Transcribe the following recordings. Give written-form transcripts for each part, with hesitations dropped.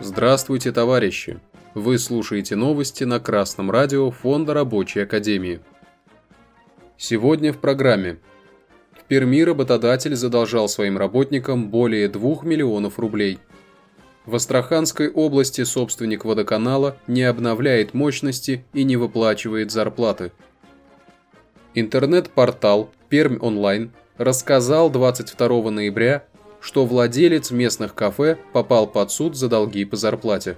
Здравствуйте, товарищи! Вы слушаете новости на Красном радио Фонда Рабочей Академии. Сегодня в программе. В Перми работодатель задолжал своим работникам более 2 миллионов рублей. В Астраханской области собственник водоканала не обновляет мощности и не выплачивает зарплаты. Интернет-портал «Пермь онлайн» рассказал 22 ноября, что владелец местных кафе попал под суд за долги по зарплате.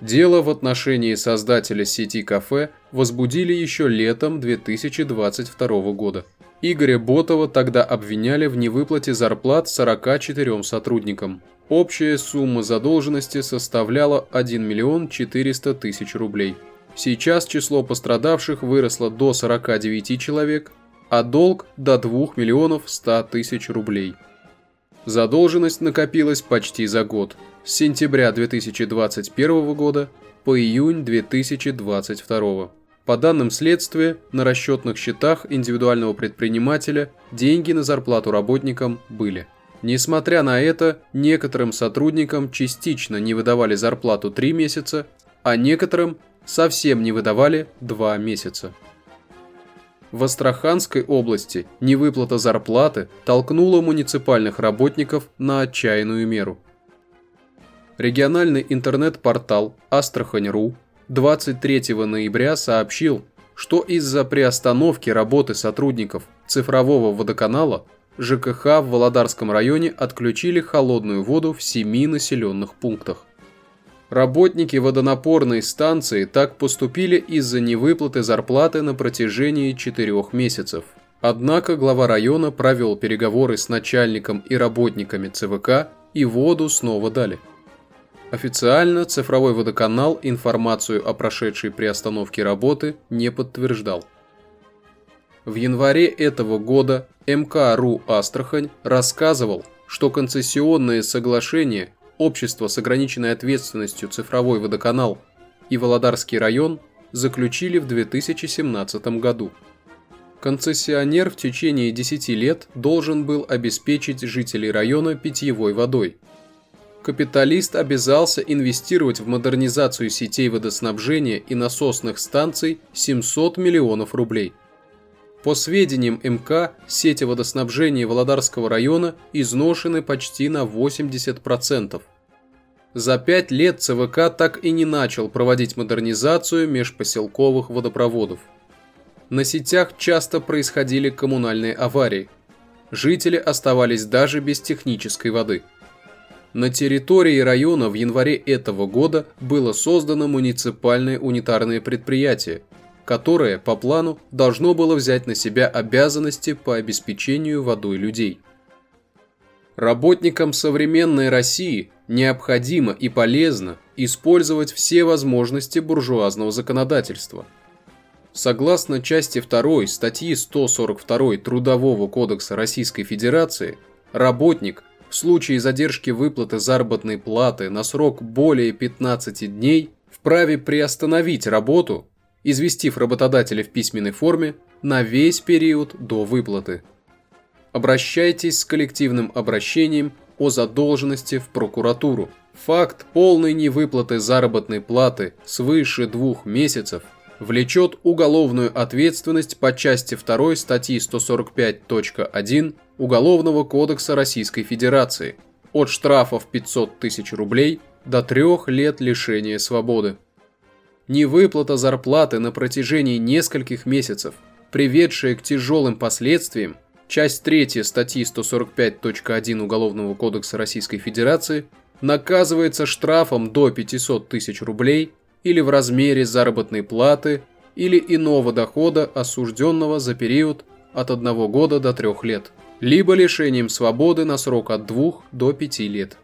Дело в отношении создателя сети кафе возбудили еще летом 2022 года. Игоря Ботова тогда обвиняли в невыплате зарплат 44 сотрудникам. Общая сумма задолженности составляла 1 миллион 400 тысяч рублей. Сейчас число пострадавших выросло до 49 человек, а долг до 2 миллионов 100 тысяч рублей. Задолженность накопилась почти за год, с сентября 2021 года по июнь 2022. По данным следствия, на расчетных счетах индивидуального предпринимателя деньги на зарплату работникам были. Несмотря на это, некоторым сотрудникам частично не выдавали зарплату 3 месяца, а некоторым совсем не выдавали 2 месяца. В Астраханской области невыплата зарплаты толкнула муниципальных работников на отчаянную меру. Региональный интернет-портал «Астрахань.ру» 23 ноября сообщил, что из-за приостановки работы сотрудников цифрового водоканала ЖКХ в Володарском районе отключили холодную воду в 7 населенных пунктах. Работники водонапорной станции так поступили из-за невыплаты зарплаты на протяжении 4 месяцев. Однако глава района провел переговоры с начальником и работниками ЦВК, и воду снова дали. Официально цифровой водоканал информацию о прошедшей приостановке работы не подтверждал. В январе этого года МК РУ «Астрахань» рассказывал, что концессионные соглашения Общество с ограниченной ответственностью «Цифровой водоканал» и Володарский район заключили в 2017 году. Концессионер в течение 10 лет должен был обеспечить жителей района питьевой водой. Капиталист обязался инвестировать в модернизацию сетей водоснабжения и насосных станций 700 миллионов рублей. По сведениям МК, сети водоснабжения Володарского района изношены почти на 80%. За 5 лет ЦВК так и не начал проводить модернизацию межпоселковых водопроводов. На сетях часто происходили коммунальные аварии. Жители оставались даже без технической воды. На территории района в январе этого года было создано муниципальное унитарное предприятие, которое, по плану, должно было взять на себя обязанности по обеспечению водой людей. Работникам современной России необходимо и полезно использовать все возможности буржуазного законодательства. Согласно части 2 статьи 142 Трудового кодекса Российской Федерации, работник в случае задержки выплаты заработной платы на срок более 15 дней вправе приостановить работу, известив работодателя в письменной форме на весь период до выплаты. Обращайтесь с коллективным обращением о задолженности в прокуратуру. Факт полной невыплаты заработной платы свыше 2 месяцев влечет уголовную ответственность по части 2 статьи 145.1 Уголовного кодекса Российской Федерации от штрафов 500 тысяч рублей до 3 лет лишения свободы. Невыплата зарплаты на протяжении нескольких месяцев, приведшая к тяжелым последствиям, часть 3 статьи 145.1 Уголовного кодекса Российской Федерации наказывается штрафом до 500 тысяч рублей или в размере заработной платы или иного дохода осужденного за период от 1 года до 3 лет, либо лишением свободы на срок от 2 до 5 лет.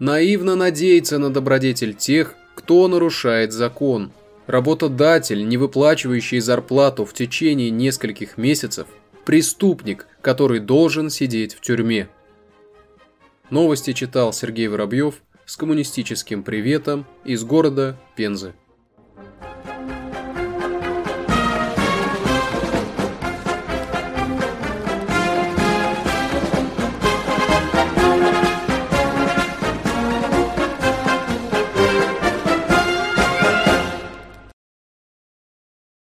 Наивно надеяться на добродетель тех, кто нарушает закон. Работодатель, не выплачивающий зарплату в течение нескольких месяцев, преступник, который должен сидеть в тюрьме. Новости читал Сергей Воробьёв с коммунистическим приветом из города Пензы.